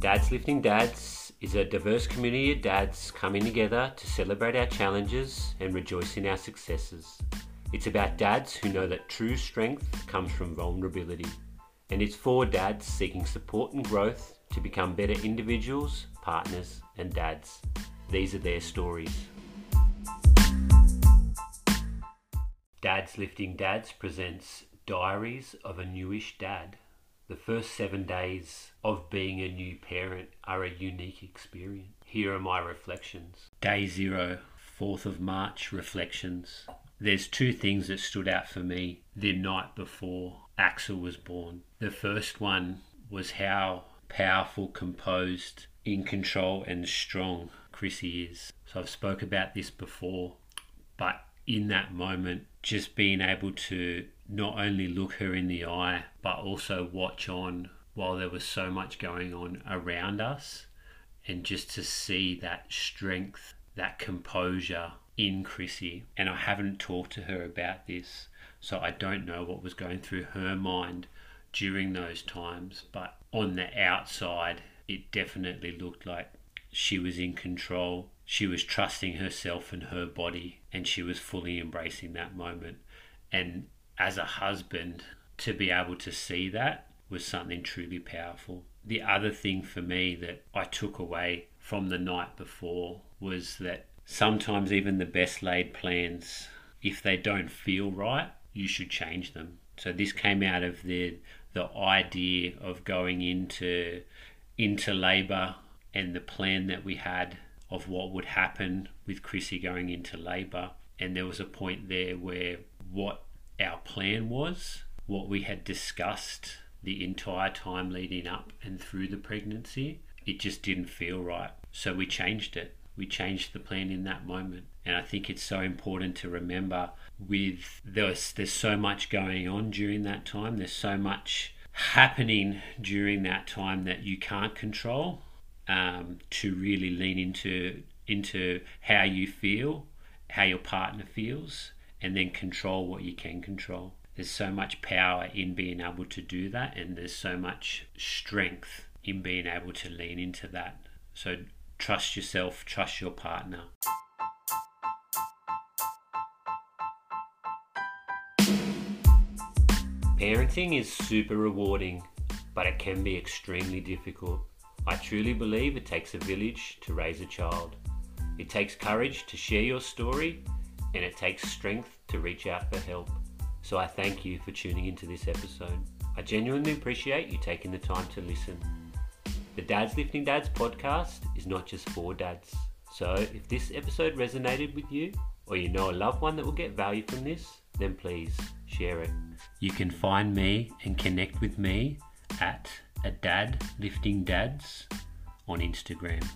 Dads Lifting Dads is a diverse community of dads coming together to celebrate our challenges and rejoice in our successes. It's about dads who know that true strength comes from vulnerability. And it's for dads seeking support and growth to become better individuals, partners, and dads. These are their stories. Dads Lifting Dads presents Diaries of a Newish Dad. The first 7 days of being a new parent are a unique experience. Here are my reflections. Day 0, 4th of March reflections. There's 2 things that stood out for me the night before Axel was born. The first one was how powerful, composed, in control and strong Chrissy is. So I've spoke about this before, but in that moment, just being able to not only look her in the eye, but also watch on while there was so much going on around us, and just to see that strength, that composure in Chrissy. And I haven't talked to her about this, so I don't know what was going through her mind during those times, but on the outside, it definitely looked like she was in control. She was trusting herself and her body, and she was fully embracing that moment. And as a husband, to be able to see that was something truly powerful. The other thing for me that I took away from the night before was that sometimes even the best laid plans, if they don't feel right, you should change them. So this came out of the idea of going into labour, and the plan that we had of what would happen with Chrissy going into labour. And there was a point there where what our plan was, what we had discussed the entire time leading up and through the pregnancy, it just didn't feel right. So we changed it. We changed the plan in that moment. And I think it's so important to remember with there's so much going on during that time. There's so much happening during that time that you can't control, to really lean into how you feel, how your partner feels, and then control what you can control. There's so much power in being able to do that, and there's so much strength in being able to lean into that. So trust yourself, trust your partner. Parenting is super rewarding, but it can be extremely difficult. I truly believe it takes a village to raise a child. It takes courage to share your story, and it takes strength to reach out for help. So I thank you for tuning into this episode. I genuinely appreciate you taking the time to listen. The Dads Lifting Dads podcast is not just for dads. So if this episode resonated with you, or you know a loved one that will get value from this, then please share it. You can find me and connect with me at Dads Lifting Dads on Instagram.